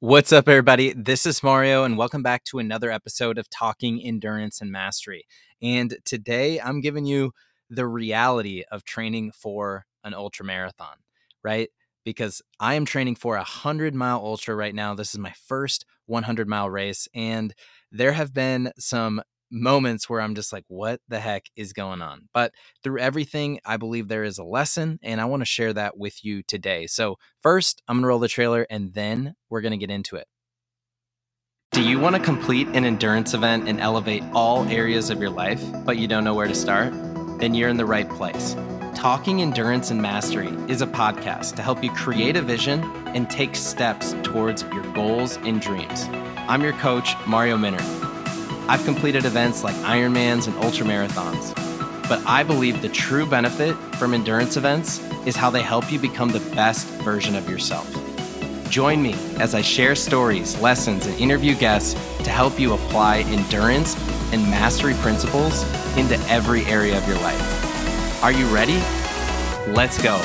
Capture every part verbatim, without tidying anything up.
What's up, everybody? This is Mario, and welcome back to another episode of Talking Endurance and Mastery. And today I'm giving you the reality of training for an ultra marathon, right? Because I am training for a hundred mile ultra right now. This is my first hundred mile race, and there have been some moments where I'm just like, what the heck is going on? But through everything, I believe there is a lesson, and I want to share that with you today. So first, I'm going to roll the trailer, and then we're going to get into it. Do you want to complete an endurance event and elevate all areas of your life, but you don't know where to start? Then you're in the right place. Talking Endurance and Mastery is a podcast to help you create a vision and take steps towards your goals and dreams. I'm your coach, Mario Minner. I've completed events like Ironmans and ultramarathons, but I believe the true benefit from endurance events is how they help you become the best version of yourself. Join me as I share stories, lessons, and interview guests to help you apply endurance and mastery principles into every area of your life. Are you ready? Let's go.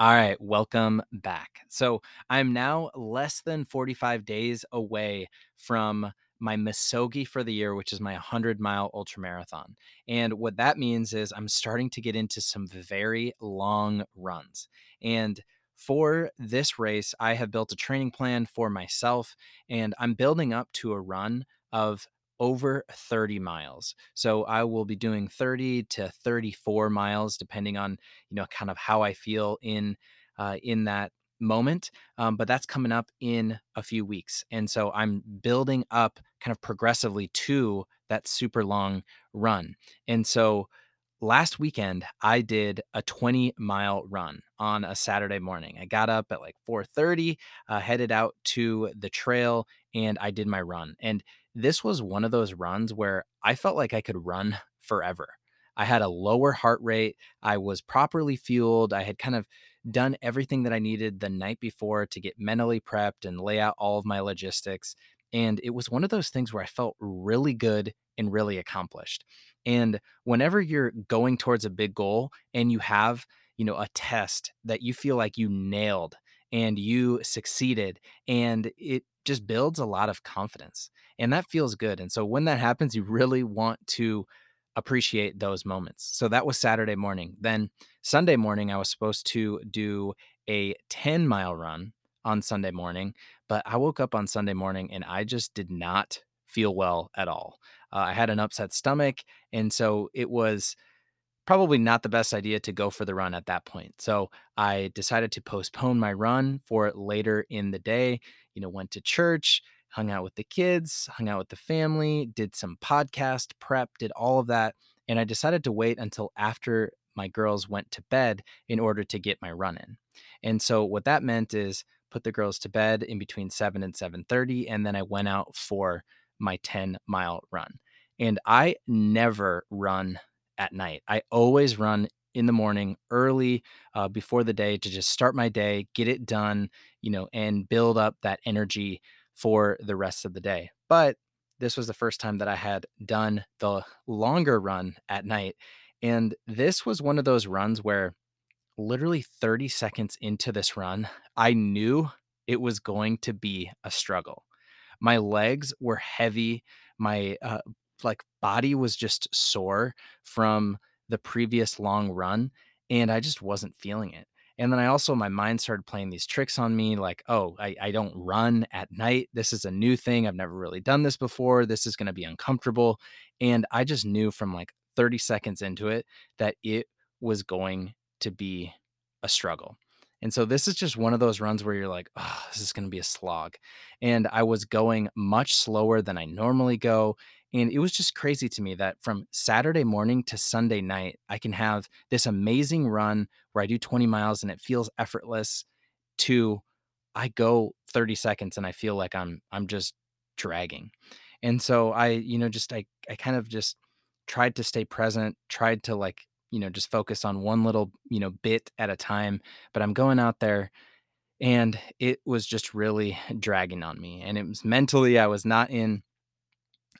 All right, welcome back. So I'm now less than forty-five days away from my Misogi for the year, which is my hundred mile ultra marathon. And what that means is I'm starting to get into some very long runs. And for this race, I have built a training plan for myself, and I'm building up to a run of over thirty miles. So I will be doing thirty to thirty-four miles, depending on, you know, kind of how I feel in, uh, in that moment. Um, but that's coming up in a few weeks. And so I'm building up kind of progressively to that super long run. And so last weekend, I did a twenty mile run on a Saturday morning. I got up at like four thirty, uh, headed out to the trail, and I did my run. And this was one of those runs where I felt like I could run forever. I had a lower heart rate. I was properly fueled. I had kind of done everything that I needed the night before to get mentally prepped and lay out all of my logistics. And it was one of those things where I felt really good and really accomplished. And whenever you're going towards a big goal and you have, you know, a test that you feel like you nailed and you succeeded, and it just builds a lot of confidence, and that feels good. And so when that happens, you really want to appreciate those moments. So that was Saturday morning. Then Sunday morning, I was supposed to do a ten mile run on Sunday morning, but I woke up on Sunday morning and I just did not feel well at all. Uh, I had an upset stomach. And so it was probably not the best idea to go for the run at that point. So I decided to postpone my run for later in the day. You know, went to church, hung out with the kids, hung out with the family, did some podcast prep, did all of that. And I decided to wait until after my girls went to bed in order to get my run in. And so what that meant is put the girls to bed in between seven and seven thirty. And then I went out for my ten mile run. And I never run at night. I always run in the morning early, uh, before the day, to just start my day, get it done, you know, and build up that energy for the rest of the day. But this was the first time that I had done the longer run at night. And this was one of those runs where literally thirty seconds into this run, I knew it was going to be a struggle. My legs were heavy. My, uh, like body was just sore from the previous long run, and I just wasn't feeling it. And then I also, my mind started playing these tricks on me, like, oh, I, I don't run at night. This is a new thing. I've never really done this before. This is going to be uncomfortable. And I just knew from like thirty seconds into it that it was going to be a struggle. And so this is just one of those runs where you're like, oh, this is going to be a slog. And I was going much slower than I normally go. And it was just crazy to me that from Saturday morning to Sunday night, I can have this amazing run where I do twenty miles and it feels effortless, to I go thirty seconds and I feel like I'm I'm just dragging. And so I, you know, just I I kind of just tried to stay present, tried to like, you know, just focus on one little, you know, bit at a time, but I'm going out there. And it was just really dragging on me. And it was mentally, I was not in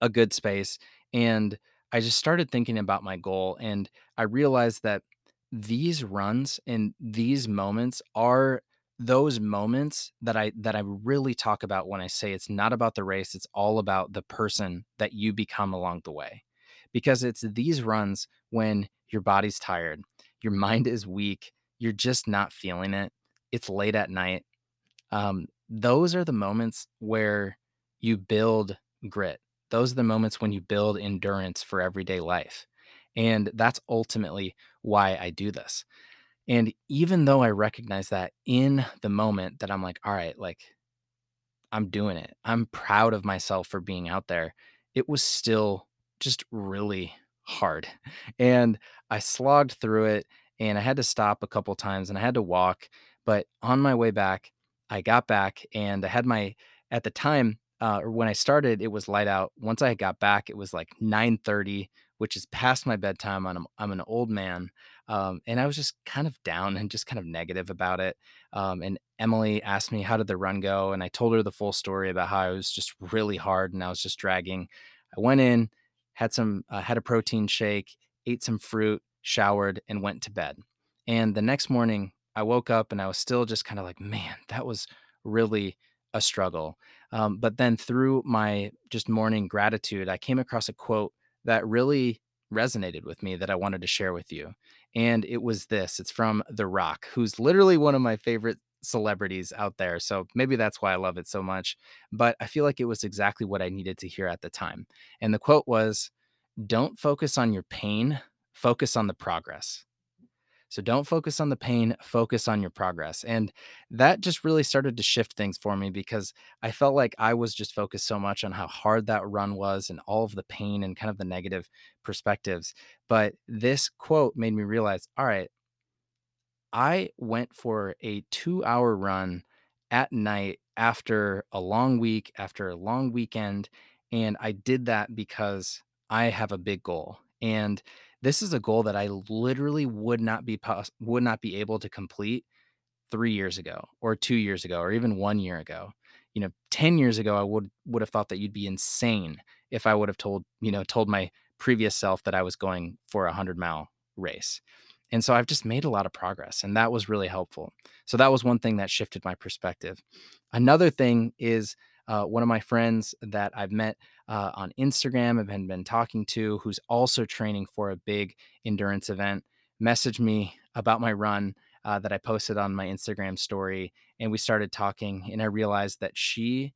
a good space. And I just started thinking about my goal. And I realized that these runs and these moments are those moments that I that I really talk about when I say it's not about the race, it's all about the person that you become along the way. Because it's these runs when your body's tired, your mind is weak, you're just not feeling it, it's late at night. Um, those are the moments where you build grit. Those are the moments when you build endurance for everyday life. And that's ultimately why I do this. And even though I recognize that in the moment that I'm like, all right, like I'm doing it, I'm proud of myself for being out there, it was still just really hard. And I slogged through it and I had to stop a couple times and I had to walk. But on my way back, I got back and I had my, at the time, uh, or when I started, it was light out. Once I got back, it was like nine thirty, which is past my bedtime. I'm, I'm an old man. Um, and I was just kind of down and just kind of negative about it. Um, and Emily asked me, how did the run go? And I told her the full story about how it was just really hard and I was just dragging. I went in, had some, uh, had a protein shake, ate some fruit, showered, and went to bed. And the next morning I woke up and I was still just kind of like, man, that was really a struggle. Um, but then through my just morning gratitude, I came across a quote that really resonated with me that I wanted to share with you. And it was this, it's from The Rock, who's literally one of my favorite celebrities out there. So maybe that's why I love it so much, but I feel like it was exactly what I needed to hear at the time. And the quote was, don't focus on your pain, focus on the progress. So don't focus on the pain, focus on your progress. And that just really started to shift things for me because I felt like I was just focused so much on how hard that run was and all of the pain and kind of the negative perspectives. But this quote made me realize, all right, I went for a two hour run at night after a long week, after a long weekend. And I did that because I have a big goal. And this is a goal that I literally would not be pos- would not be able to complete three years ago or two years ago or even one year ago. You know, ten years ago, I would would have thought that you'd be insane if I would have told, you know, told my previous self that I was going for a hundred mile race. And so I've just made a lot of progress and that was really helpful. So that was one thing that shifted my perspective. Another thing is Uh, one of my friends that I've met uh, on Instagram, I've been, been talking to, who's also training for a big endurance event, messaged me about my run uh, that I posted on my Instagram story. And we started talking and I realized that she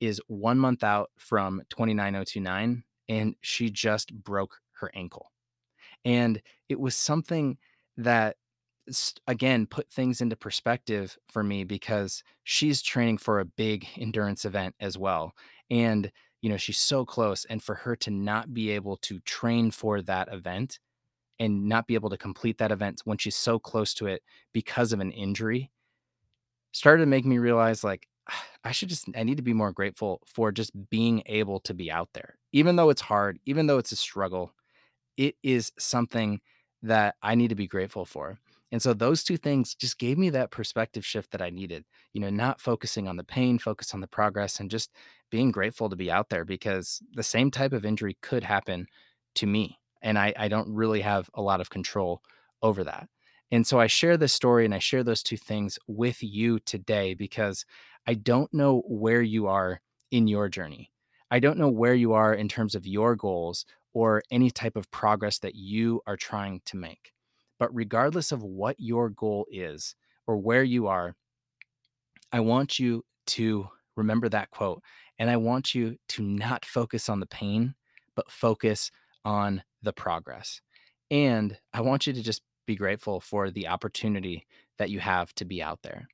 is one month out from two nine oh two nine and she just broke her ankle. And it was something that again, put things into perspective for me because she's training for a big endurance event as well. And, you know, she's so close. And for her to not be able to train for that event and not be able to complete that event when she's so close to it because of an injury started to make me realize like, I should just, I need to be more grateful for just being able to be out there, even though it's hard, even though it's a struggle, it is something that I need to be grateful for. And so those two things just gave me that perspective shift that I needed, you know, not focusing on the pain, focus on the progress and just being grateful to be out there because the same type of injury could happen to me. And I, I don't really have a lot of control over that. And so I share this story and I share those two things with you today because I don't know where you are in your journey. I don't know where you are in terms of your goals or any type of progress that you are trying to make. But regardless of what your goal is or where you are, I want you to remember that quote. And I want you to not focus on the pain, but focus on the progress. And I want you to just be grateful for the opportunity that you have to be out there.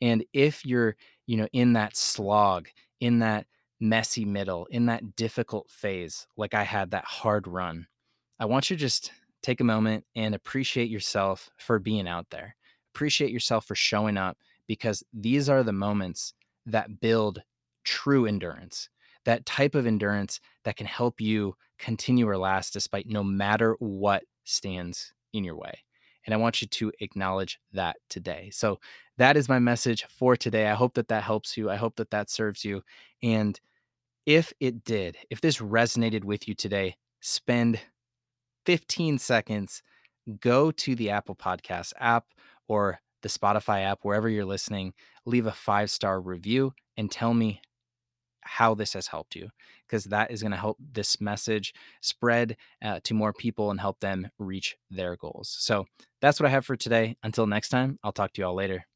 And if you're, you know, in that slog, in that messy middle, in that difficult phase, like I had that hard run, I want you to just take a moment and appreciate yourself for being out there. Appreciate yourself for showing up because these are the moments that build true endurance, that type of endurance that can help you continue or last despite no matter what stands in your way. And I want you to acknowledge that today. So that is my message for today. I hope that that helps you. I hope that that serves you. And if it did, if this resonated with you today, spend fifteen seconds go to the Apple Podcast app or the Spotify app, wherever you're listening, leave a five-star review and tell me how this has helped you, because that is going to help this message spread uh, to more people and help them reach their goals. So that's what I have for today. Until next time, I'll talk to you all later.